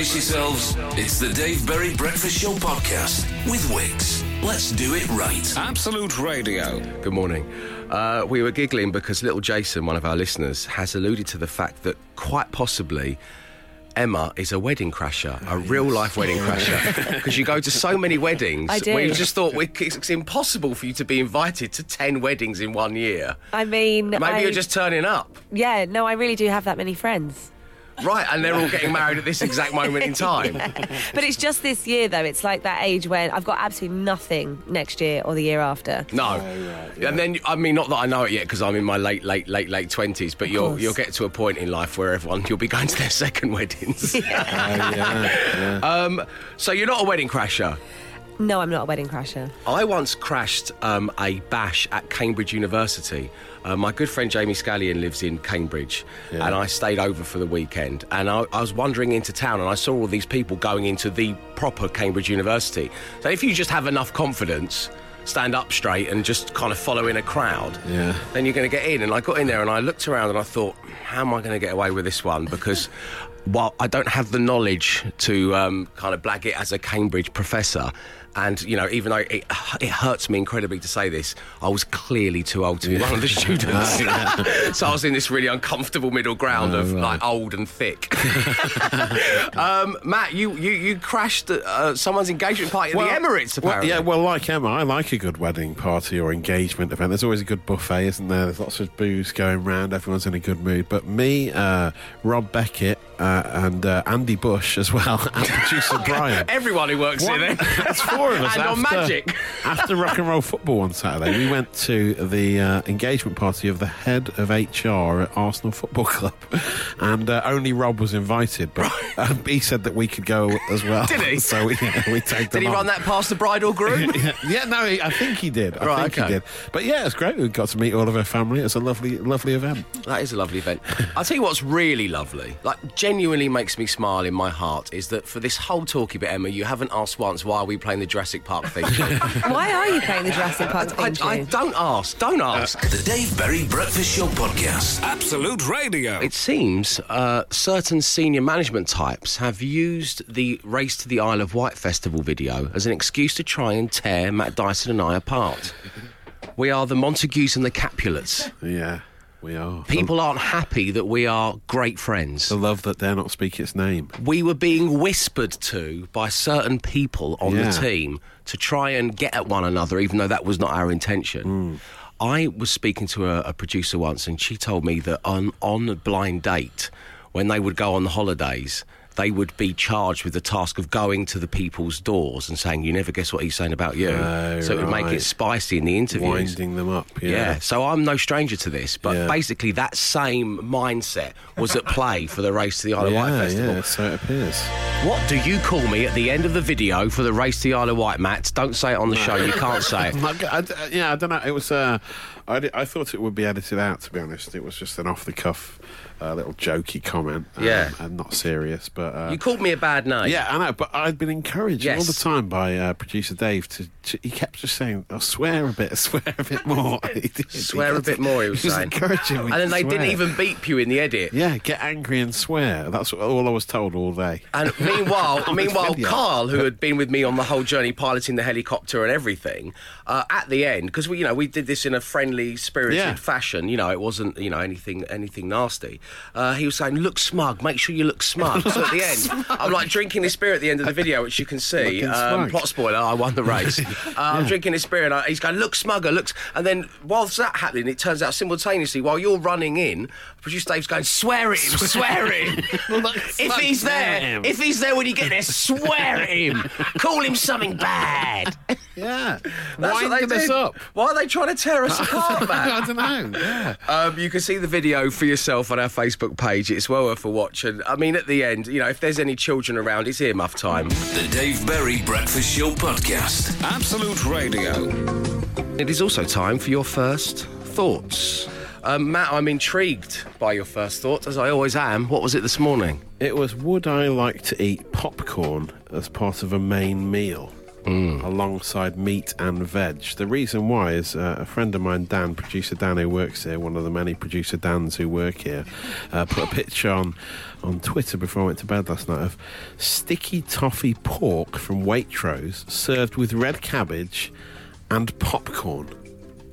Brace yourselves. It's the Dave Berry Breakfast Show podcast with Wix. Let's do it right. Absolute Radio. Good morning. We were giggling because little Jason, one of our listeners, has alluded to the fact that quite possibly Emma is a wedding crasher, a real-life wedding crasher, because you go to so many weddings where you just thought it's impossible for you to be invited to 10 weddings in one year. I mean... Maybe you're just turning up. Yeah, no, I really do have that many friends. Right, and they're all getting married at this exact moment in time. Yeah. But it's just this year, though. It's like that age when I've got absolutely nothing next year or the year after. No. Yeah. And then, I mean, not that I know it yet, because I'm in my late 20s, but you'll get to a point in life where you'll be going to their second weddings. Yeah. So you're not a wedding crasher? No, I'm not a wedding crasher. I once crashed a bash at Cambridge University. My good friend Jamie Scallion lives in Cambridge, and I stayed over for the weekend. And I was wandering into town, and I saw all these people going into the proper Cambridge University. So if you just have enough confidence, stand up straight and just kind of follow in a crowd, then you're going to get in. And I got in there, and I looked around, and I thought, how am I going to get away with this one? Because... Well, I don't have the knowledge to kind of blag it as a Cambridge professor, and, you know, even though it hurts me incredibly to say this, I was clearly too old to be one of the students. So I was in this really uncomfortable middle ground like, old and thick. Matt, you crashed someone's engagement party at the Emirates, apparently. Well, like Emma, I like a good wedding party or engagement event. There's always a good buffet, isn't there? There's lots of booze going round. Everyone's in a good mood. But me, Rob Beckett... And Andy Bush as well, and producer Brian. Everyone who works here. That's four of us. And on Magic. After Rock and Roll Football one Saturday, we went to the engagement party of the head of HR at Arsenal Football Club, and only Rob was invited, but he said that we could go as well. Did he? So we tagged him. Did he run that past the bride or groom? I think he did. He did. But yeah, it's great. We got to meet all of her family. It's a lovely, lovely event. That is a lovely event. I'll tell you what's really lovely. Genuinely makes me smile in my heart is that for this whole talky bit, Emma, you haven't asked once, why are we playing the Jurassic Park theme tune? Why are you playing the Jurassic Park theme tune? I don't ask. Don't ask. The Dave Berry Breakfast Show podcast. Absolute Radio. It seems certain senior management types have used the Race to the Isle of Wight Festival video as an excuse to try and tear Matt Dyson and I apart. We are the Montagues and the Capulets. Yeah. We are. People aren't happy that we are great friends. The love that dare not speak its name. We were being whispered to by certain people on the team to try and get at one another, even though that was not our intention. Mm. I was speaking to a producer once, and she told me that on a blind date, when they would go on the holidays, they would be charged with the task of going to the people's doors and saying, you never guess what he's saying about you. So it would make it spicy in the interviews. Winding them up, so I'm no stranger to this, but basically that same mindset was at play for the Race to the Isle of Wight Festival. Yeah, so it appears. What do you call me at the end of the video for the Race to the Isle of Wight, Matt? Don't say it on the show, you can't say it. I don't know. It was... I thought it would be edited out, to be honest. It was just an off-the-cuff little jokey comment. And not serious, but... you called me a bad name. Yeah, I know, but I'd been encouraged all the time by producer Dave to... He kept just saying, oh, swear a bit more. He was saying. Encouraging me. And then they didn't even beep you in the edit. Yeah, get angry and swear. That's all I was told all day. And meanwhile, Carl, who had been with me on the whole journey, piloting the helicopter and everything, at the end, because we did this in a friendly, spirited fashion, it wasn't anything nasty. He was saying, look smug, make sure you look smug. So at the end, I'm like drinking this beer at the end of the video, which you can see. Plot spoiler, I won the race. I'm drinking this beer and he's going, look smugger, looks. And then whilst that happening, it turns out simultaneously, while you're running in, producer Dave's going, swear at him, swear at him. If he's there when you get there, swear at him. Call him something bad. Yeah. Winding us up. Why are they trying to tear us apart? I don't know. Yeah. You can see the video for yourself on our Facebook page. It's well worth a watch. And I mean, at the end, if there's any children around, it's earmuff time. The Dave Berry Breakfast Show podcast. Absolute Radio. It is also time for your first thoughts. Matt, I'm intrigued by your first thoughts, as I always am. What was it this morning? It was, would I like to eat popcorn as part of a main meal? alongside meat and veg. The reason why is a friend of mine, Dan, producer Dan, who works here, one of the many producer Dans who work here, put a picture on Twitter before I went to bed last night of sticky toffee pork from Waitrose served with red cabbage and popcorn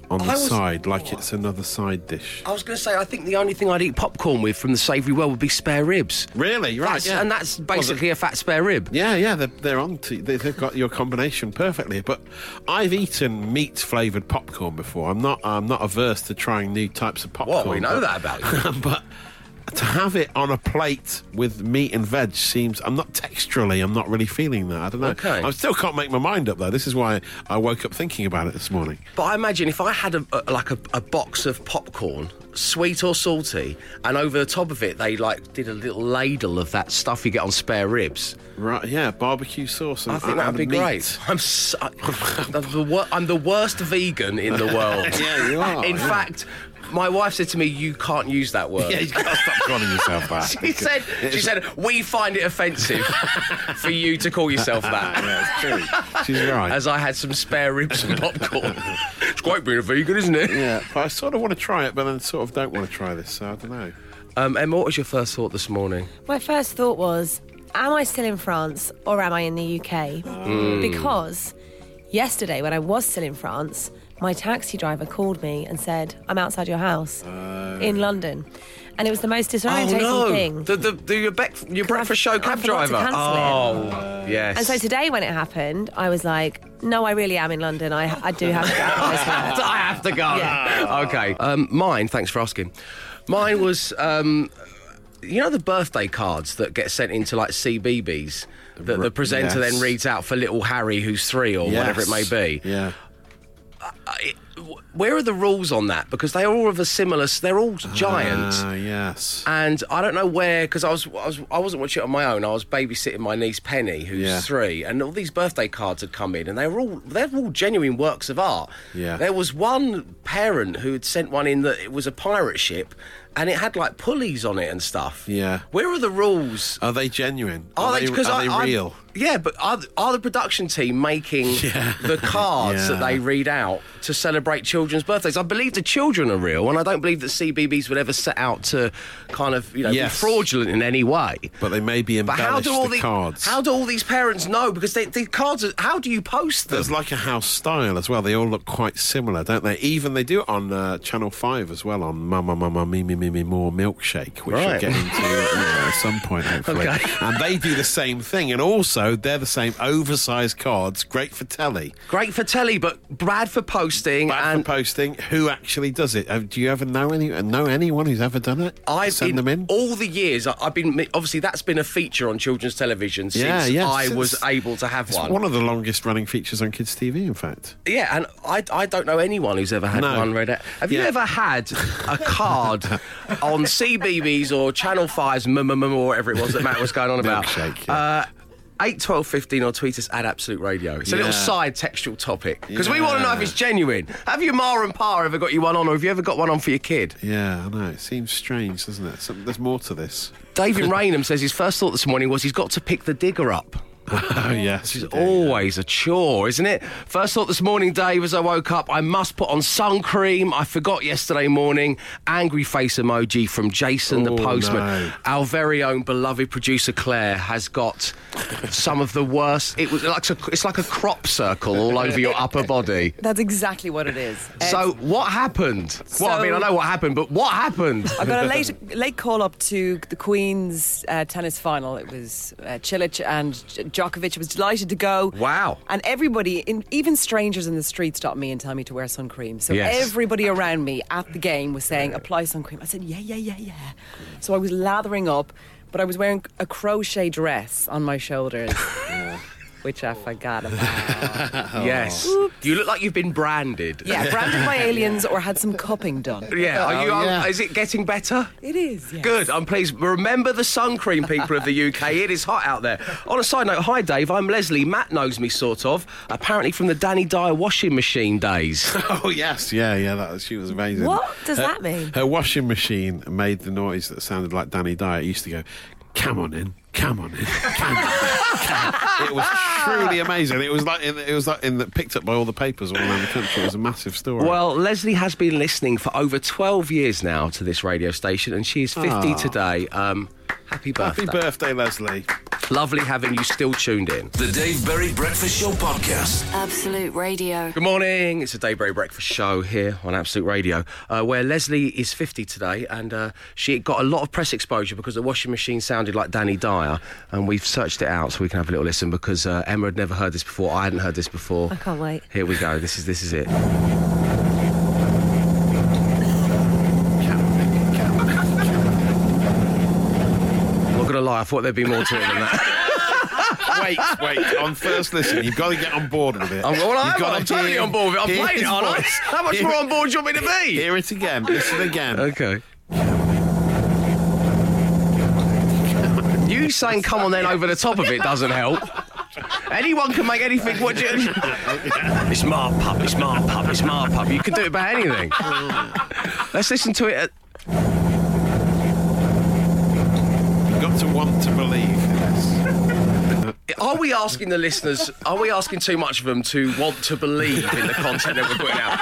on the side, like it's another side dish. I was going to say, I think the only thing I'd eat popcorn with from the savoury world would be spare ribs. Really? Right, yeah. And that's basically a fat spare rib. Yeah, yeah, they're on to, they've got your combination perfectly. But I've eaten meat-flavoured popcorn before. I'm not averse to trying new types of popcorn. Well, we know that about you. But to have it on a plate with meat and veg seems... I'm not really feeling that. I don't know. Okay. I still can't make my mind up, though. This is why I woke up thinking about it this morning. But I imagine if I had a box of popcorn, sweet or salty, and over the top of it they, like, did a little ladle of that stuff you get on spare ribs. Right, yeah, barbecue sauce. And I think that'd be great. I'm the worst vegan in the world. Yeah, you are. In fact... My wife said to me, "You can't use that word." Yeah, you've got to stop calling yourself that. She said, "We find it offensive for you to call yourself that." Yeah, it's true. She's right. As I had some spare ribs and popcorn. It's great being a vegan, isn't it? Yeah, but I sort of want to try it, but then sort of don't want to try this, so I don't know. Emma, what was your first thought this morning? My first thought was, am I still in France or am I in the UK? Because yesterday, when I was still in France... my taxi driver called me and said, "I'm outside your house in London." And it was the most disorientating thing. Your breakfast show cab driver. Yes. And so today when it happened, I was like, no, I really am in London. I do have to go. I have to go. Yeah. Okay. Mine, thanks for asking. Mine was, you know the birthday cards that get sent into, like, CBeebies that the presenter then reads out for little Harry who's 3 or whatever it may be? Yeah. Where are the rules on that? Because they are all of a similar... They're all giant. Yes. And I don't know where... Because I wasn't watching it on my own. I was babysitting my niece Penny, who's 3. And all these birthday cards had come in. And they were all genuine works of art. Yeah. There was one parent who had sent one in that it was a pirate ship... and it had, like, pulleys on it and stuff. Yeah. Where are the rules? Are they genuine? Are they real? But are the production team making the cards that they read out to celebrate children's birthdays? I believe the children are real, and I don't believe that CBeebies would ever set out to kind of, be fraudulent in any way. But they may be embellished, the cards. How do all these parents know? Because the cards, how do you post them? There's like a house style as well. They all look quite similar, don't they? Even they do it on Channel 5 as well, on Mama, Me. Me More Milkshake, which we'll get into at some point, hopefully. Okay. And they do the same thing, and also they're the same oversized cards, great for telly, but bad for posting. Who actually does it? Do you ever know anyone who's ever done it? Send them in. All the years I've been, obviously that's been a feature on children's television since was able to have one of the longest running features on kids TV, in fact. And I don't know anyone who's ever had one read out. Have you ever had a card on CBeebies or Channel 5's or whatever it was that Matt was going on about? Milkshake, 8, 12, 15, or tweet us at Absolute Radio. It's a little side textual topic, because we want to know if it's genuine. Have your Ma and Pa ever got you one on, or have you ever got one on for your kid? Yeah, I know. It seems strange, doesn't it? There's more to this. David Raynham says his first thought this morning was he's got to pick the digger up. Oh, yes. It's always a chore, isn't it? First thought this morning, Dave, as I woke up, I must put on sun cream. I forgot yesterday morning. Angry face emoji from Jason the postman. No. Our very own beloved producer Claire has got some of the worst... It's like a crop circle all over your upper body. That's exactly what it is. So what happened? I know what happened, but what happened? I got a late call-up to the Queen's tennis final. It was Cilic and... Djokovic was delighted to go. Wow. And everybody, even strangers in the street, stopped me and told me to wear sun cream. So everybody around me at the game was saying, apply sun cream. I said, yeah. So I was lathering up, but I was wearing a crochet dress on my shoulders. Which I forgot about. Yes. Oops. You look like you've been branded. Yeah, branded by aliens or had some cupping done. Yeah. Is it getting better? It is, yes. Good, I'm pleased. Remember the sun cream, people of the UK. It is hot out there. On a side note, hi, Dave, I'm Leslie. Matt knows me, sort of. Apparently from the Danny Dyer washing machine days. Oh, yes. Yeah, she was amazing. What does that mean? Her washing machine made the noise that sounded like Danny Dyer. It used to go... Come on in. It was truly amazing. It was like picked up by all the papers all around the country. It was a massive story. Well, Leslie has been listening for over 12 years now to this radio station, and she is 50 today. Happy birthday. Happy birthday, Leslie. Lovely having you still tuned in. The Dave Berry Breakfast Show Podcast. Absolute Radio. Good morning. It's the Dave Berry Breakfast Show here on Absolute Radio, where Leslie is 50 today, and she got a lot of press exposure because the washing machine sounded like Danny Dyer, and we've searched it out so we can have a little listen because Emma had never heard this before. I hadn't heard this before. I can't wait. Here we go. This is it. I thought there'd be more to it than that. wait. On first listen, you've got to get on board with it. I'm totally on board with it. I'm playing it, aren't I? How much more on board do you want me to be? Hear it again. Listen again. Okay. You saying "come on then" over the top of it doesn't help. Anyone can make anything. What you? It's my pub. It's my pub. It's my pub. You can do it about anything. Let's listen to it. To want to believe this. Are we asking too much of them to want to believe in the content that we're putting out?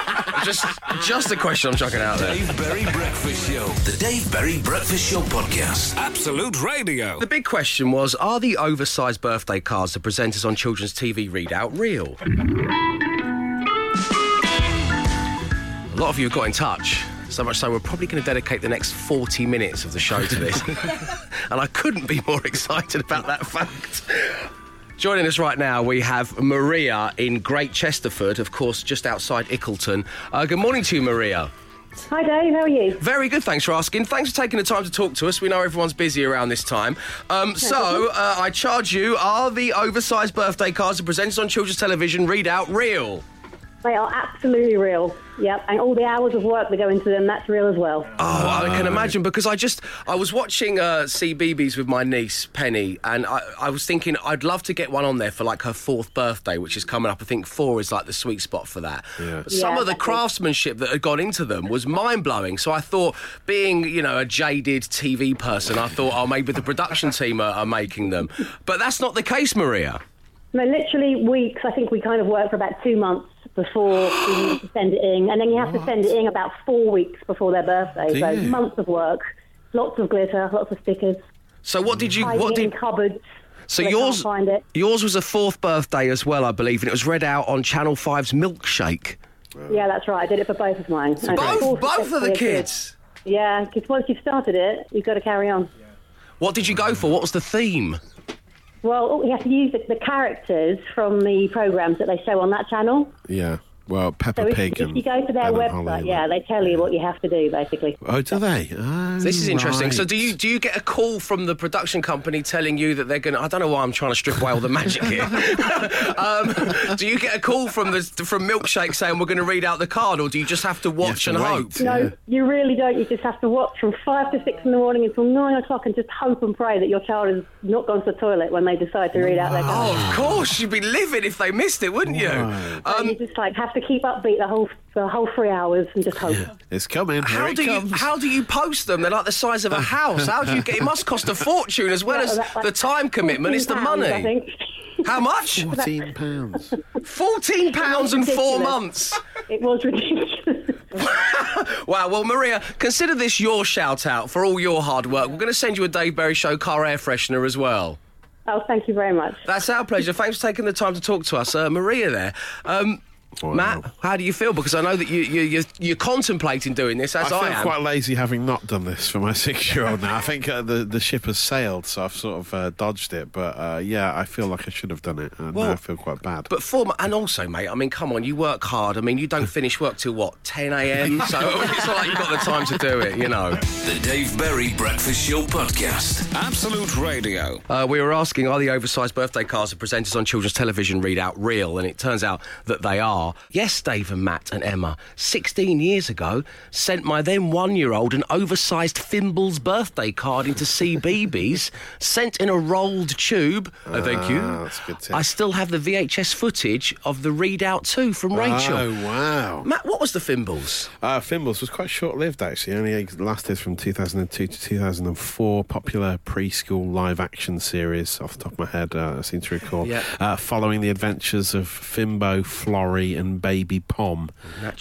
Just a question I'm chucking out there. Dave Berry Breakfast Show. The Dave Berry Breakfast Show Podcast. Absolute Radio. The big question was, are the oversized birthday cards the presenters on children's TV read out real? A lot of you have got in touch. So much so, we're probably going to dedicate the next 40 minutes of the show to this. And I couldn't be more excited about that fact. Joining us right now, we have Maria in Great Chesterford, of course, just outside Ickleton. Good morning to you, Maria. Hi, Dave. How are you? Very good, thanks for asking. Thanks for taking the time to talk to us. We know everyone's busy around this time. I charge you, are the oversized birthday cards that are presented on children's television read out real? They are absolutely real, yep. And all the hours of work that go into them, that's real as well. Oh, I can imagine, because I was watching CBeebies with my niece, Penny, and I was thinking I'd love to get one on there for, like, her 4th birthday, which is coming up. I think 4 is, like, the sweet spot for that. Yeah. But some of the craftsmanship that had gone into them was mind-blowing, so I thought, being, you know, a jaded TV person, I thought, oh, maybe the production team are making them. But that's not the case, Maria. No, literally weeks. I think we kind of worked for about 2 months before you need to send it in, and then you have to send it in about 4 weeks before their birthday. Dear. So months of work, lots of glitter, lots of stickers. So cupboards. So yours was a 4th birthday as well, I believe, and it was read out on Channel 5's Milkshake. Yeah, that's right. I did it for both of mine. So both of the kids. Yeah, because once you've started it, you've got to carry on. Yeah. What did you go for? What was the theme? Well, you have to use the characters from the programmes that they show on that channel. Yeah, well, Peppa Pig. If you go to their website, Hollywood. Yeah, they tell you what you have to do, basically. Oh, do they? Oh, this is interesting. Right. So, do you get a call from the production company telling you that they're going to? I don't know why I'm trying to strip away all the magic here. Do you get a call from Milkshake saying we're going to read out the card, or do you just have to watch and hope? No, you really don't. You just have to watch from 5 to 6 in the morning until 9 o'clock, and just hope and pray that your child has not gone to the toilet when they decide to read out their card. Oh, of course, you'd be livid if they missed it, wouldn't you? You just have to keep upbeat the whole 3 hours and just hope. It's coming. How do you post them? They're like the size of a house. How do you get? It must cost a fortune as well as the time commitment. It's the money. I think. How much? £14. £14 in 4 months. It was ridiculous. Wow, well, Maria, consider this your shout-out for all your hard work. We're going to send you a Dave Berry Show car air freshener as well. Oh, thank you very much. That's our pleasure. Thanks for taking the time to talk to us. Maria there. Wow. Matt, how do you feel? Because I know that you're contemplating doing this, as I am. I feel quite lazy having not done this for my 6-year-old now. I think the ship has sailed, so I've sort of dodged it. But, I feel like I should have done it, and now I feel quite bad. But and also, mate, I mean, come on, you work hard. I mean, you don't finish work till, 10 a.m? So it's not like you've got the time to do it, you know. The Dave Berry Breakfast Show Podcast. Absolute Radio. We were asking, are the oversized birthday cards of presenters on children's television read out real? And it turns out that they are. are. Yes, Dave and Matt and Emma, 16 years ago, sent my then 1-year-old an oversized Fimbles birthday card into CBeebies, sent in a rolled tube. Oh, thank you. That's a good tip. I still have the VHS footage of the readout too from Rachel. Oh, wow. Matt, what was the Fimbles? Fimbles was quite short-lived, actually. Only lasted from 2002 to 2004. Popular preschool live-action series, off the top of my head, I seem to recall. Yeah. Following the adventures of Fimbo, Florrie and Baby Pom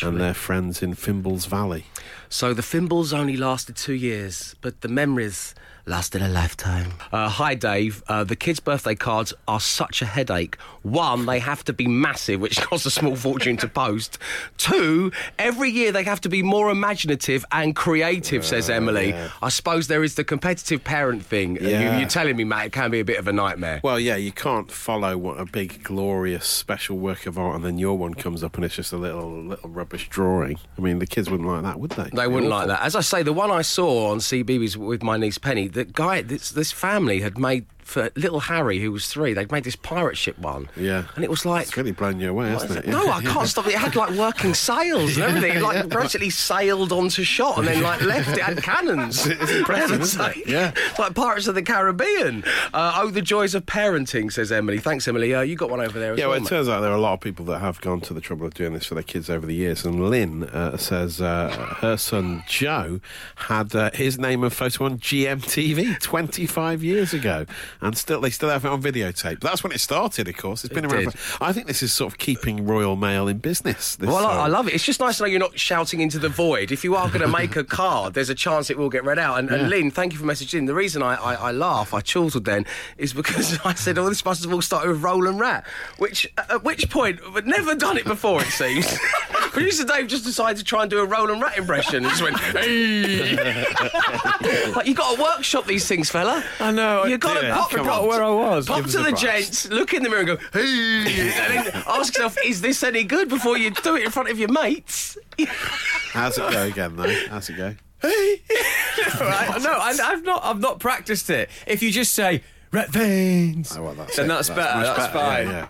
and their friends in Fimbles Valley. So the Fimbles only lasted 2 years, but the memories lasted a lifetime. Hi, Dave. The kids' birthday cards are such a headache. One, they have to be massive, which costs a small fortune to post. Two, every year they have to be more imaginative and creative, says Emily. Yeah. I suppose there is the competitive parent thing. Yeah. You're telling me, Matt, it can be a bit of a nightmare. Well, yeah, you can't follow what a big, glorious, special work of art, and then your one comes up and it's just a little rubbish drawing. I mean, the kids wouldn't like that, would they? They wouldn't like that. As I say, the one I saw on CBeebies with my niece Penny, the guy, this family had made, for little Harry, who was 3, they'd made this pirate ship one. Yeah. And it was like... It's really blown you away, hasn't it? No, I can't stop it. It had, working sails and everything. It, basically sailed onto shot and then, left. It had cannons. It's impressive, isn't it? Yeah. It's like Pirates of the Caribbean. The joys of parenting, says Emily. Thanks, Emily. You got one over there as well, mate. It turns out there are a lot of people that have gone to the trouble of doing this for their kids over the years. And Lynn says her son, Joe, had his name and photo on GMTV 25 years ago. And they still have it on videotape. That's when it started, of course. It's been around. I think this is sort of keeping Royal Mail in business. I love it. It's just nice to know you're not shouting into the void. If you are going to make a card, there's a chance it will get read out. And Lynn, thank you for messaging. The reason I laugh, I chortled then, is because I said, this must have all started with Roland Rat, which at which point, we'd never done it before, it seems. Producer Dave just decided to try and do a Roland Rat impression and just went, hey! You've got to workshop these things, fella. I know. You've got to pop where I was. Pop to the gents, look in the mirror and go, hey! And then ask yourself, is this any good before you do it in front of your mates? How's it go again, though? How's it go? Hey! Right. No, I've not practiced it. If you just say, Rat Veins, then that's better. That's fine. Yeah.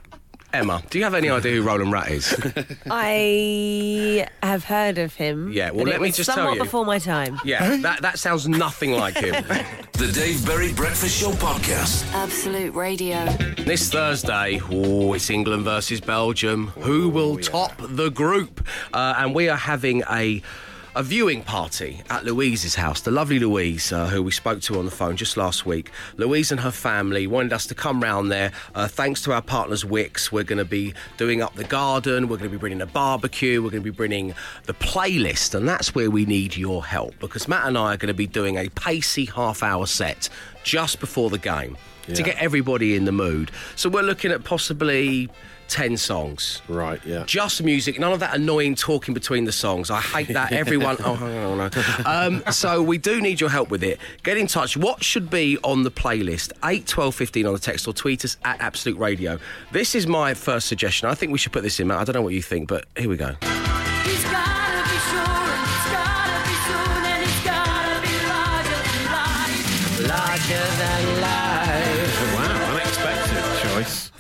Emma, do you have any idea who Roland Rat is? I have heard of him. Yeah, well, let me just tell you. Somewhat before my time. Yeah, that sounds nothing like him. The Dave Berry Breakfast Show Podcast. Absolute Radio. This Thursday, it's England versus Belgium. Who will top the group? And we are having a viewing party at Louise's house, the lovely Louise, who we spoke to on the phone just last week. Louise and her family wanted us to come round there. Thanks to our partners Wix, we're going to be doing up the garden, we're going to be bringing a barbecue, we're going to be bringing the playlist, and that's where we need your help, because Matt and I are going to be doing a pacey half-hour set just before the game to get everybody in the mood. So we're looking at possibly 10 songs. Right, yeah. Just music, none of that annoying talking between the songs. I hate that. Everyone... Oh, no. So we do need your help with it. Get in touch. What should be on the playlist? 8 12 15 on the text, or tweet us at Absolute Radio. This is my first suggestion. I think we should put this in, Matt. I don't know what you think, but here we go.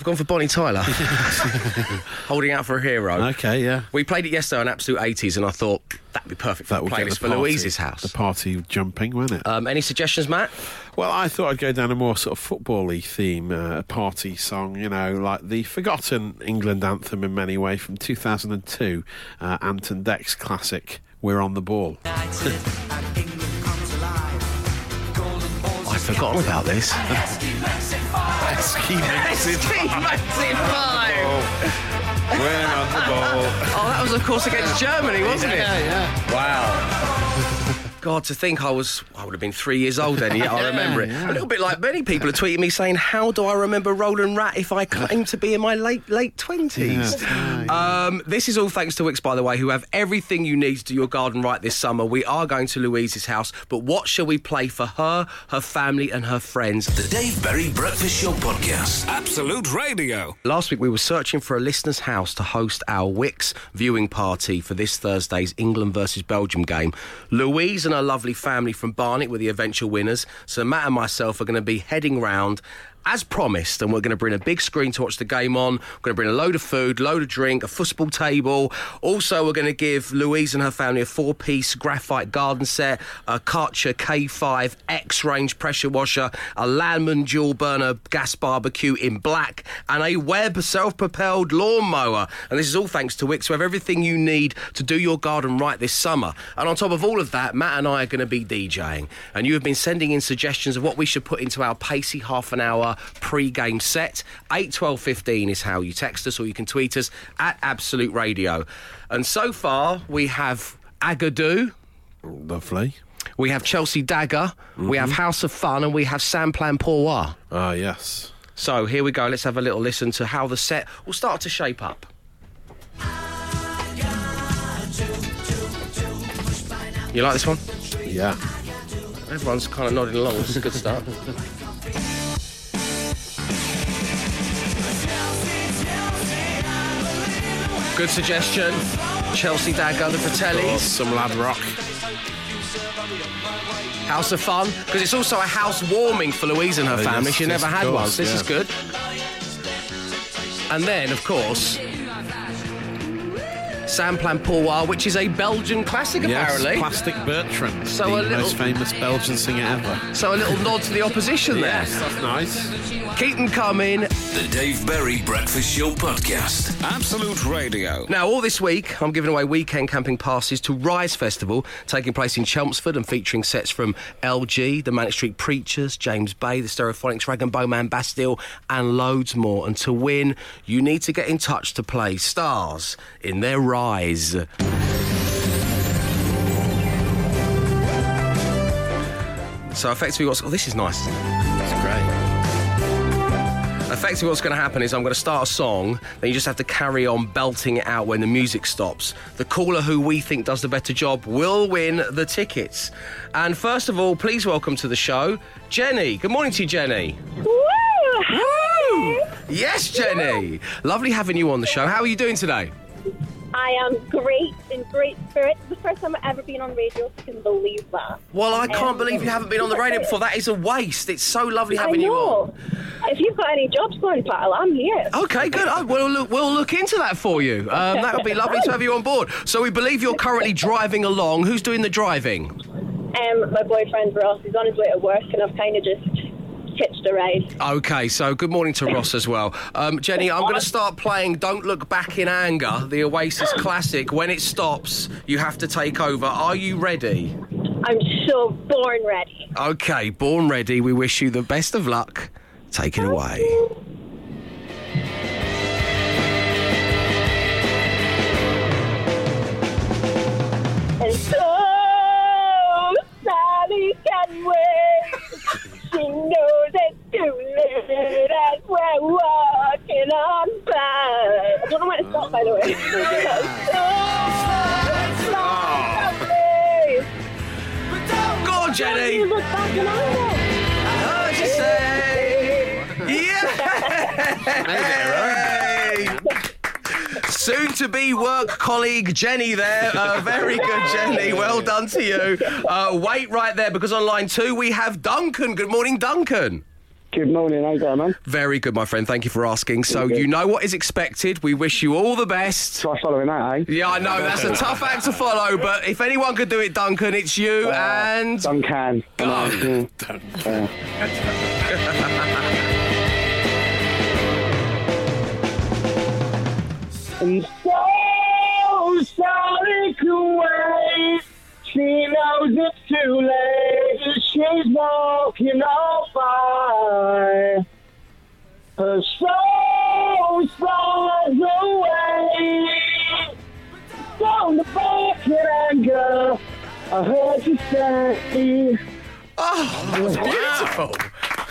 Gone for Bonnie Tyler. Holding Out for a Hero. Okay, yeah. We played it yesterday on Absolute 80s, and I thought that'd be perfect for the playlist for Louise's house. The party jumping, wasn't it? Any suggestions, Matt? Well, I thought I'd go down a more sort of football-y theme, party song, like the forgotten England anthem in many ways from 2002, Anton Deck's classic, We're on the Ball. I've forgotten about this. Esky makes it five. We're on the ball. Oh, that was, of course, against Germany, wasn't it? Yeah. Wow. God, to think I would have been 3 years old then, yet I remember it. Yeah. A little bit like many people are tweeting me saying, how do I remember Roland Rat if I claim to be in my late 20s? Yeah. This is all thanks to Wix, by the way, who have everything you need to do your garden right this summer. We are going to Louise's house, but what shall we play for her, her family and her friends? The Dave Berry Breakfast Show Podcast. Absolute Radio. Last week we were searching for a listener's house to host our Wix viewing party for this Thursday's England versus Belgium game. Louise and a lovely family from Barnet were the eventual winners, so Matt and myself are going to be heading round as promised, and we're going to bring a big screen to watch the game on. We're going to bring a load of food, load of drink, a football table. Also, we're going to give Louise and her family a four-piece graphite garden set, a Karcher K5 X-range pressure washer, a Landman dual burner gas barbecue in black, and a Webb self-propelled lawnmower. And this is all thanks to Wix, who have everything you need to do your garden right this summer. And on top of all of that, Matt and I are going to be DJing. And you have been sending in suggestions of what we should put into our pacey half an hour pre-game set. 81215 is how you text us, or you can tweet us at Absolute Radio. And so far, we have Agadoo. Lovely. We have Chelsea Dagger. Mm-hmm. We have House of Fun. And we have Samplan Pourwa. Ah, yes. So here we go. Let's have a little listen to how the set will start to shape up. You like this one? Yeah. Everyone's kind of nodding along. This is a good start. Good suggestion. Chelsea Dagger, the Fratellis. Some lad rock. House of Fun, because it's also a housewarming for Louise and her family. She never had one. This is good. And then, of course, Samplan Pourwa, which is a Belgian classic, apparently. Yes, Plastic Bertrand, most famous Belgian singer ever. So a little nod to the opposition there. Yes, that's nice. Keep them coming. The Dave Berry Breakfast Show Podcast. Absolute Radio. Now, all this week, I'm giving away weekend camping passes to Rise Festival, taking place in Chelmsford and featuring sets from LG, the Manic Street Preachers, James Bay, the Stereophonics, Rag & Bowman, Bastille, and loads more. And to win, you need to get in touch to play Stars in Their Rise. So effectively what's... Oh, this is nice. It's great. Effectively what's going to happen is I'm going to start a song, then you just have to carry on belting it out when the music stops. The caller who we think does the better job will win the tickets. And first of all, please welcome to the show, Jenny. Good morning to you, Jenny. Woo! Woo! Yes, Jenny. Yeah. Lovely having you on the show. How are you doing today? I am great, in great spirits. It's the first time I've ever been on radio, so you can believe that. Well, I can't believe you haven't been on the radio before. That is a waste. It's so lovely having you on. If you've got any jobs going, Patel, I'm here. OK, good. Oh, we'll look into that for you. That would be lovely to have you on board. So we believe you're currently driving along. Who's doing the driving? My boyfriend, Ross. He's on his way to work, and I've kind of just... hitched a ride. OK, so good morning to Ross as well. Jenny, I'm going to start playing Don't Look Back in Anger, the Oasis classic. When it stops, you have to take over. Are you ready? I'm so born ready. OK, born ready. We wish you the best of luck. Take it away. And so Sally can wait. She knows it's too late as we're walking on by. I don't know where to stop, by the way. Go on, Jenny. How'd you say? Yeah! Soon-to-be work colleague Jenny there. Very good, Jenny. Well done to you. Wait right there, because on line two we have Duncan. Good morning, Duncan. Good morning. How you going, man? Very good, my friend. Thank you for asking. So you know what is expected. We wish you all the best. Try following that, eh? Yeah, I know. That's a tough act to follow, but if anyone could do it, Duncan, it's you and... Duncan. Duncan. And so Sally can wait. She knows it's too late. She's walking all by. Her soul flies away. Don't look back in anger. I heard you say. Oh, that was beautiful.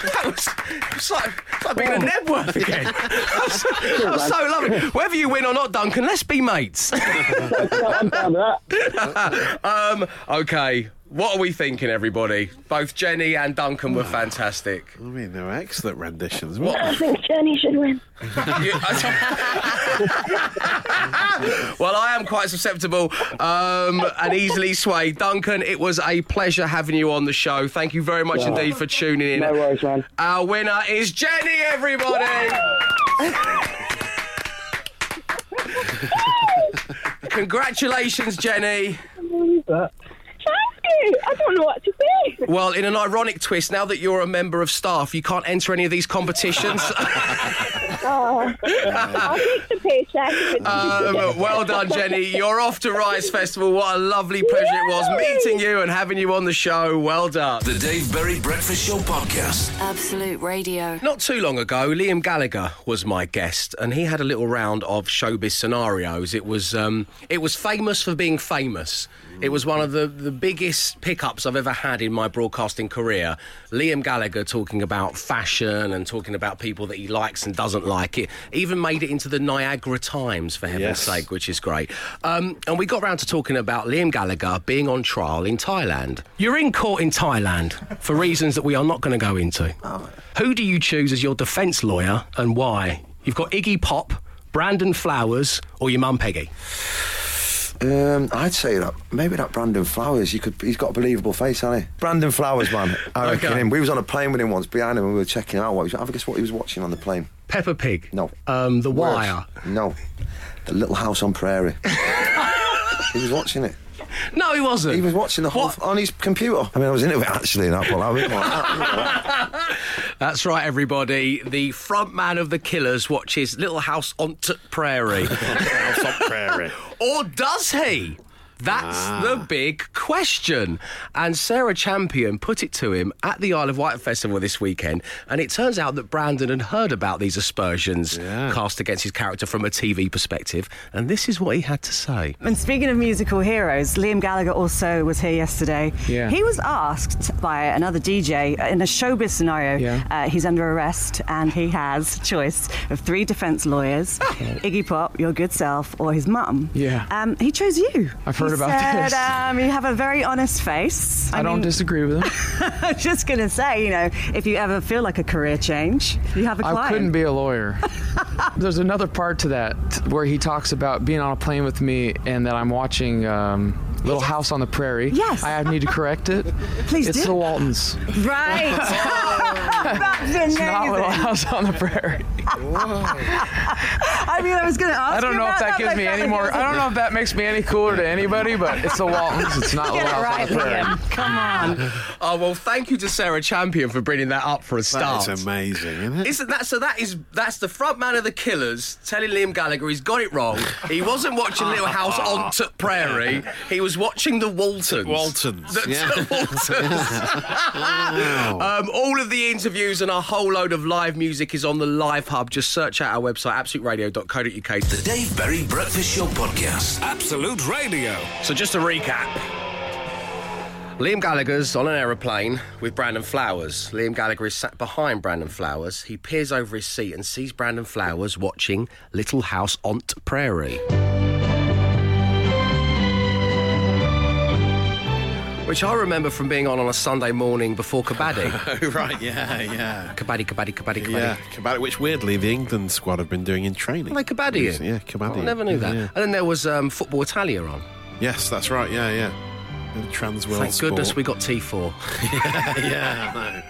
That was like being at Nebworth again. that was so lovely. Whether you win or not, Duncan, let's be mates. I'm down with that. OK, What are we thinking, everybody? Both Jenny and Duncan were fantastic. I mean, they were excellent renditions. What? I think Jenny should win. Well, I am quite susceptible and easily swayed. Duncan, it was a pleasure having you on the show. Thank you very much indeed for tuning in. No worries, man. Our winner is Jenny, everybody. Congratulations, Jenny. Thank you. I don't know what to say. Well, in an ironic twist, now that you're a member of staff, you can't enter any of these competitions. I'll take the paycheck. Well done, Jenny. You're off to Rise Festival. What a lovely pleasure it was meeting you and having you on the show. Well done. The Dave Berry Breakfast Show Podcast. Absolute Radio. Not too long ago, Liam Gallagher was my guest, and he had a little round of showbiz scenarios. It was famous for being famous. It was one of the biggest pickups I've ever had in my broadcasting career. Liam Gallagher talking about fashion and talking about people that he likes and doesn't like. It even made it into the Niagara Times, for heaven's sake, which is great. And we got round to talking about Liam Gallagher being on trial in Thailand. You're in court in Thailand for reasons that we are not going to go into. Oh. Who do you choose as your defence lawyer and why? You've got Iggy Pop, Brandon Flowers or your mum Peggy? I'd say that maybe that Brandon Flowers. He's got a believable face, hasn't he? Brandon Flowers, man. I reckon him. We was on a plane with him once, behind him, and we were checking out what he was. Have a guess what he was watching on the plane? Peppa Pig. No. The Wire. No. The Little House on Prairie. He was watching it. No, he wasn't. He was watching the whole on his computer. I mean, I was into it actually. That's right, everybody. The front man of the Killers watches Little House on Prairie. Little House on Prairie. Or does he? That's the big question. And Sarah Champion put it to him at the Isle of Wight Festival this weekend, and it turns out that Brandon had heard about these aspersions cast against his character from a TV perspective, and this is what he had to say. And speaking of musical heroes, Liam Gallagher also was here yesterday. Yeah. He was asked by another DJ in a showbiz scenario. Yeah. He's under arrest, and he has a choice of three defence lawyers, Iggy Pop, your good self, or his mum. Yeah. He chose you. I've heard about this. You have a very honest face. I don't disagree with him. I was just going to say, you know, if you ever feel like a career change, you have a client. I couldn't be a lawyer. There's another part to that where he talks about being on a plane with me and that I'm watching Little House on the Prairie. Yes. I need to correct it. Please do. It's the Waltons. Right. That's amazing. It's not Little House on the Prairie. I mean, I was going to ask you I don't know if that makes me any cooler to anybody, but it's the Waltons. It's not Little House on the Prairie. Yeah. Come on. Oh, well, thank you to Sarah Champion for bringing that up for a start. That's amazing, isn't it? Isn't that, so that's the front man of the Killers telling Liam Gallagher he's got it wrong. He wasn't watching Little House on Prairie. He was watching the Waltons. All of the interviews and a whole load of live music is on the Live Hub. Just search out our website, absoluteradio.co.uk. The Dave Berry Breakfast Show Podcast. Absolute Radio. So just to recap, Liam Gallagher's on an aeroplane with Brandon Flowers. Liam Gallagher is sat behind Brandon Flowers. He peers over his seat and sees Brandon Flowers watching Little House on the Prairie. Which I remember from being on a Sunday morning before Kabaddi. Oh, right, yeah. Kabaddi. Yeah, Kabaddi, which weirdly the England squad have been doing in training. Well, they Kabaddi it? Yeah, Kabaddi. I never knew that. Yeah. And then there was Football Italia on. Yes, that's right, yeah. Trans World Sport. Thank goodness we got T4. I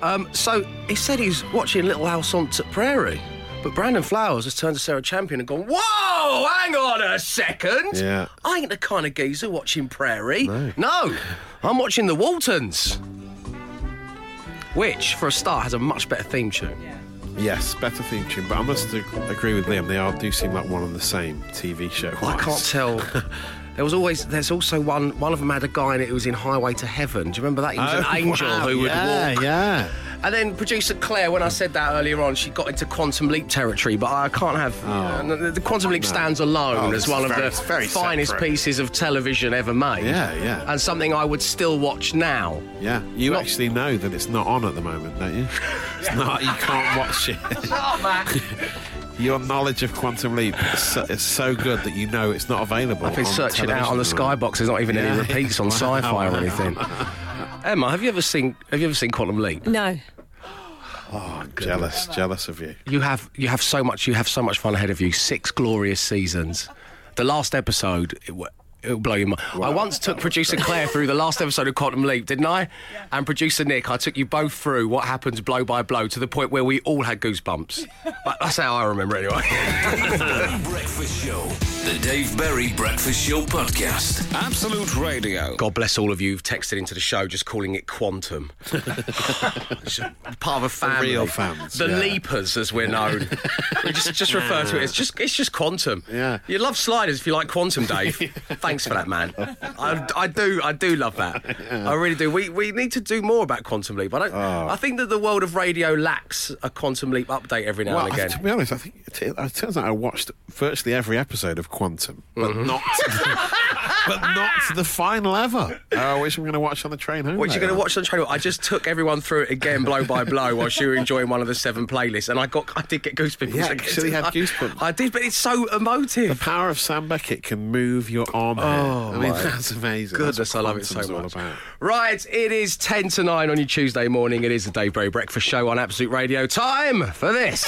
know. So he said he's watching Little House on Prairie. But Brandon Flowers has turned to Sarah Champion and gone, whoa, hang on a second. Yeah. I ain't the kind of geezer watching Prairie. No, I'm watching the Waltons. Which, for a start, has a much better theme tune. Yeah. Yes, better theme tune. But I must agree with Liam, they do seem like one and the same TV show. Well, I can't tell. There's also one of them had a guy in it who was in Highway to Heaven. Do you remember that? He was an angel who would walk. Yeah. And then producer Claire, when I said that earlier on, she got into Quantum Leap territory, but I can't have... the Quantum Leap stands alone as one of the finest pieces of television ever made. Yeah. And something I would still watch now. Yeah. You actually know that it's not on at the moment, don't you? It's not... You can't watch it. Shut up, Matt. Your knowledge of Quantum Leap is so good that you know it's not available. I've been searching out on the Skybox. There's not even any repeats on Sci-Fi or anything. Emma, have you ever seen Quantum Leap? No. Oh, I'm jealous of you. You have so much fun ahead of you. 6 glorious seasons. The last episode, it'll blow your mind. Wow. I once took producer Claire through the last episode of Quantum Leap, didn't I? Yeah. And producer Nick, I took you both through what happens blow by blow to the point where we all had goosebumps. That's how I remember anyway. Breakfast Show. The Dave Berry Breakfast Show Podcast. Absolute Radio. God bless all of you who've texted into the show just calling it Quantum. Part of a family. The real fans. The Leapers, as we're known. We just refer to it as it's just Quantum. Yeah. You love sliders if you like Quantum, Dave. Thanks for that, man. I do love that. Yeah. I really do. We need to do more about Quantum Leap. I think that the world of radio lacks a Quantum Leap update every now and again. To be honest, I think it turns out I watched virtually every episode of Quantum, but not the final ever, which I'm going to watch on the train home. Which you're going to watch on the train home. I just took everyone through it again, blow by blow, whilst you were enjoying one of the 7 playlists, and I did get goosebumps. Yeah, actually had goosebumps. I did, but it's so emotive. The power of Sam Beckett can move your arm. Oh, I mean, that's amazing. Goodness, that's I love it so much. All about. Right, it is 10 to 9 on your Tuesday morning. It is the Dave Berry Breakfast Show on Absolute Radio. Time for this.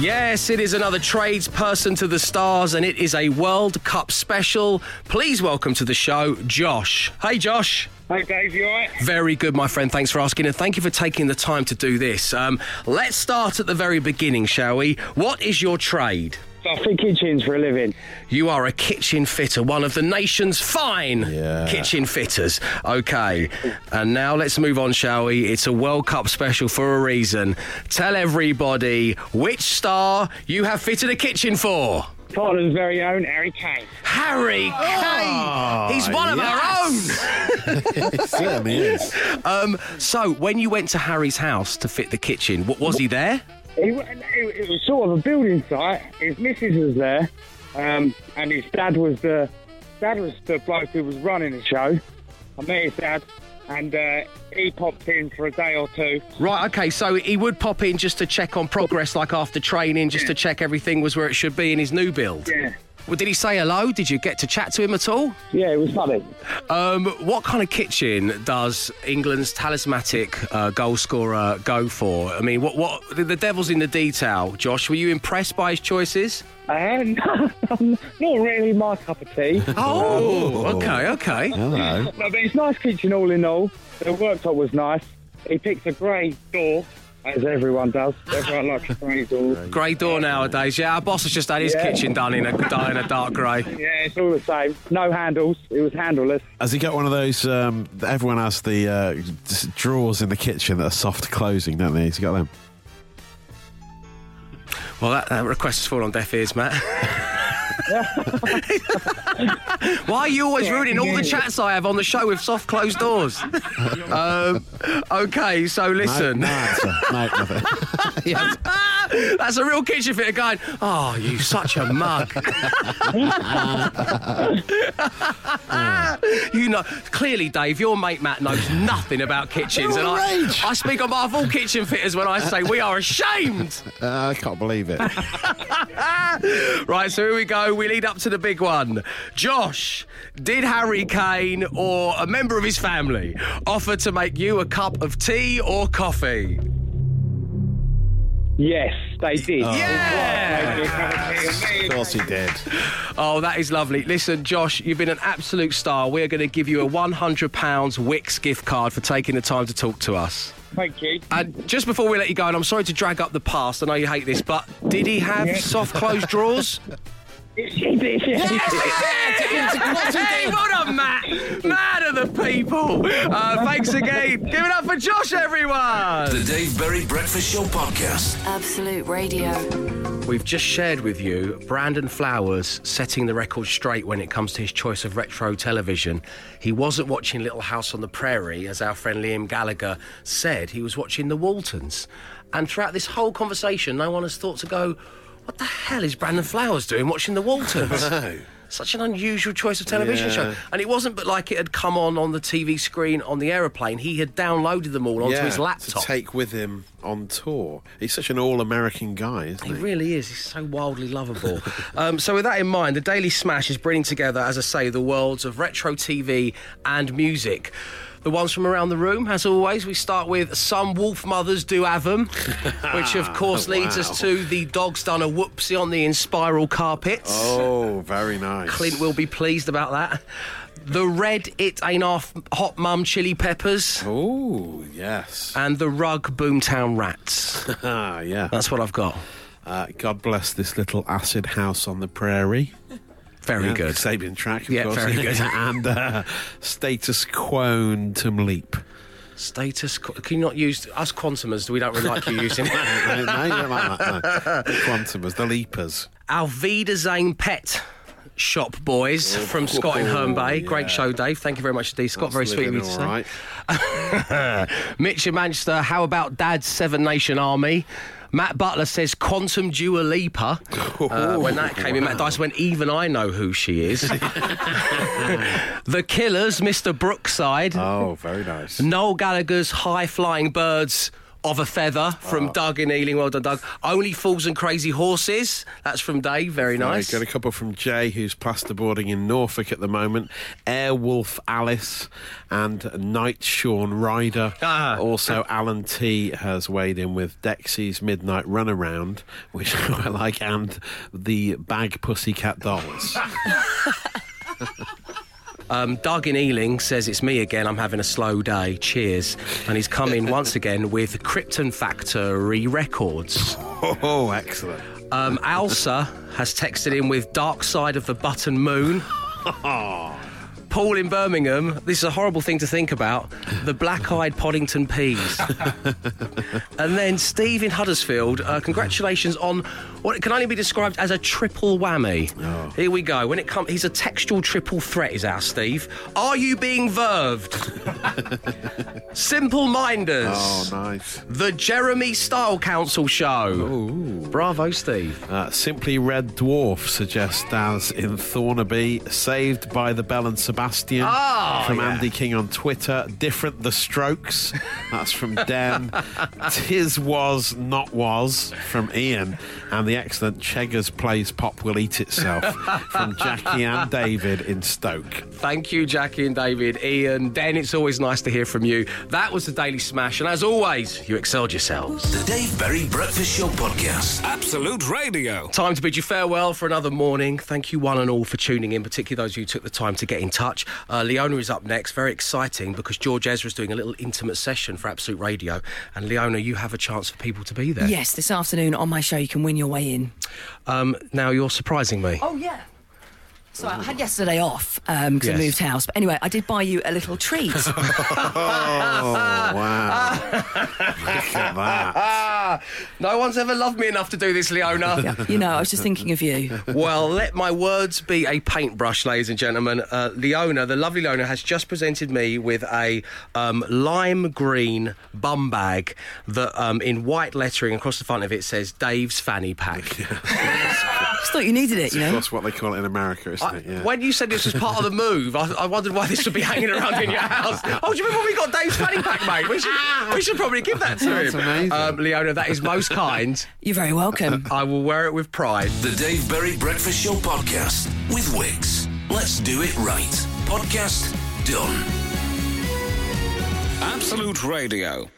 Yes, it is another tradesperson to the stars, and it is a World Cup special. Please welcome to the show, Josh. Hey, Josh. Hey, Dave, you all right? Very good, my friend. Thanks for asking, and thank you for taking the time to do this. Let's start at the very beginning, shall we? What is your trade? I fit kitchens for a living. You are a kitchen fitter, one of the nation's fine kitchen fitters. Okay, and now let's move on, shall we? It's a World Cup special for a reason. Tell everybody which star you have fitted a kitchen for. Tottenham's very own Harry Kane. Harry Kane! Oh, he's one of our own! He certainly is. So, when you went to Harry's house to fit the kitchen, was he there? It was sort of a building site. His missus was there, and his dad was the bloke who was running the show. I met his dad, and he popped in for a day or two. Right, okay, so he would pop in just to check on progress, like after training, just to check everything was where it should be in his new build. Yeah. Well, did he say hello? Did you get to chat to him at all? Yeah, it was funny. What kind of kitchen does England's talismanic goal scorer go for? I mean, what? The devil's in the detail, Josh. Were you impressed by his choices? No, not really my cup of tea. Oh, okay. Hello. No, but it's nice kitchen all in all. The worktop was nice. He picked a grey door. As everyone does. Everyone likes a grey door. Grey door nowadays, yeah. Our boss has just had his kitchen done in a dark grey. Yeah, it's all the same. No handles. It was handleless. Has he got one of those, everyone has the drawers in the kitchen that are soft closing, don't they? Has he got them? Well, that request has fallen on deaf ears, Matt. Why are you always ruining all the chats I have on the show with soft closed doors? Okay, so listen. No, yes. That's a real kitchen fitter going, oh, you such a mug. You know, clearly, Dave, your mate Matt knows nothing about kitchens. And I speak on behalf of all kitchen fitters when I say we are ashamed. I can't believe it. Right, so here we go. We lead up to the big one. Josh, did Harry Kane or a member of his family offer to make you a cup of tea or coffee? Yes, they did. Oh, yeah! Of course he did. Oh, that is lovely. Listen, Josh, you've been an absolute star. We're going to give you a £100 Wix gift card for taking the time to talk to us. Thank you. And just before we let you go, and I'm sorry to drag up the past, I know you hate this, but did he have soft closed drawers? Yes, he did. Yes, he did. What a Matt. Mad of the people. Thanks again. Give it up for Josh, everyone. The Dave Berry Breakfast Show Podcast. Absolute Radio. We've just shared with you Brandon Flowers setting the record straight when it comes to his choice of retro television. He wasn't watching Little House on the Prairie, as our friend Liam Gallagher said. He was watching the Waltons. And throughout this whole conversation, no one has thought to go, what the hell is Brandon Flowers doing watching the Waltons? Such an unusual choice of television show. And it wasn't but like it had come on the TV screen on the aeroplane. He had downloaded them all onto his laptop. To take with him on tour. He's such an all-American guy, isn't he? He really is. He's so wildly lovable. So with that in mind, The Daily Smash is bringing together, as I say, the worlds of retro TV and music. The ones from around the room, as always, we start with Some Wolf Mothers Do Have 'Em, which, of course, leads us to The Dog's Done a Whoopsie on the Inspiral Carpets. Oh, very nice. Clint will be pleased about that. The Red It Ain't Half Hot Mum Chili Peppers. Oh, yes. And The Rug Boomtown Rats. Yeah. That's what I've got. God bless this little acid house on the prairie. Very good. Sabian track, of course. Very good. And Status Quantum Leap. Status Quo. Can you not use... Us Quantumers, we don't really like you using it. No, you don't like that, no. The Quantumers, the Leapers. Alvida Zane Pet Shop Boys from Scott in Herne Bay. Yeah. Great show, Dave. Thank you very much indeed, Scott. That's very sweet of you to say. Mitch in Manchester, how about Dad's Seven Nation Army? Matt Butler says Quantum Dua Lipa. When that came in, Matt Dyson went, even I know who she is. The Killers, Mr. Brookside. Oh, very nice. Noel Gallagher's High Flying Birds of a Feather from Doug in Ealing. Well done, Doug. Only Fools and Crazy Horses. That's from Dave. Very nice. Got a couple from Jay, who's plasterboarding in Norfolk at the moment. Airwolf Alice and Night Sean Ryder. Also, Alan T has weighed in with Dexy's Midnight Runaround, which I like, and the Bag Pussycat Dolls. Doug in Ealing says, it's me again, I'm having a slow day, cheers. And he's come in once again with Krypton Factory Records. Oh, excellent. Alsa has texted in with Dark Side of the Button Moon. Paul in Birmingham, this is a horrible thing to think about, the Black-Eyed Poddington Peas. And then Steve in Huddersfield, congratulations on what can only be described as a triple whammy. Oh. Here we go. When it comes, he's a textual triple threat is our Steve. Are you being verved? Simple Minders. Oh, nice. The Jeremy Style Council Show. Ooh. Bravo, Steve. Simply Red Dwarf suggests as in Thornaby, Saved by the Bell and Sebastian from Andy King on Twitter. Different The Strokes. That's from Dan. Tis Was Not Was from Ian. And the excellent Cheggers Plays Pop Will Eat Itself from Jackie and David in Stoke. Thank you, Jackie and David. Ian, Dan, it's always nice to hear from you. That was The Daily Smash. And as always, you excelled yourselves. The Dave Berry Breakfast Show Podcast. Absolute Radio. Time to bid you farewell for another morning. Thank you one and all for tuning in, particularly those who took the time to get in touch. Leona is up next. Very exciting because George Ezra is doing a little intimate session for Absolute Radio. And Leona, you have a chance for people to be there. Yes, this afternoon on my show, you can win your way in. Now you're surprising me. Oh, yeah. So I had yesterday off because I moved house. But anyway, I did buy you a little treat. Wow. Look at that. No one's ever loved me enough to do this, Leona. Yeah, you know, I was just thinking of you. Well, let my words be a paintbrush, ladies and gentlemen. Leona, the lovely Leona, has just presented me with a lime green bum bag that in white lettering across the front of it says Dave's Fanny Pack. I just thought you needed it, you know. That's what they call it in America, isn't it? Yeah. When you said this was part of the move, I wondered why this would be hanging around in your house. Oh, do you remember we got Dave's Fanny Pack, mate? We should probably give that to him. That's amazing. Leona, that is most kind. You're very welcome. I will wear it with pride. The Dave Berry Breakfast Show Podcast with Wix. Let's do it right. Podcast done. Absolute Radio.